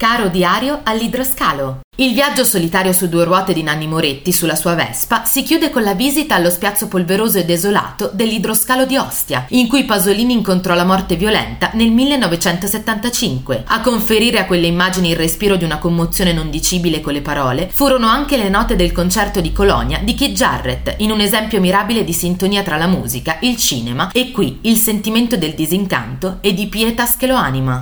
Caro Diario all'idroscalo. Il viaggio solitario su due ruote di Nanni Moretti sulla sua Vespa si chiude con la visita allo spiazzo polveroso e desolato dell'idroscalo di Ostia, in cui Pasolini incontrò la morte violenta nel 1975. A conferire a quelle immagini il respiro di una commozione non dicibile con le parole furono anche le note del Concerto di Colonia di Keith Jarrett, in un esempio mirabile di sintonia tra la musica, il cinema e qui il sentimento del disincanto e di pietas che lo anima.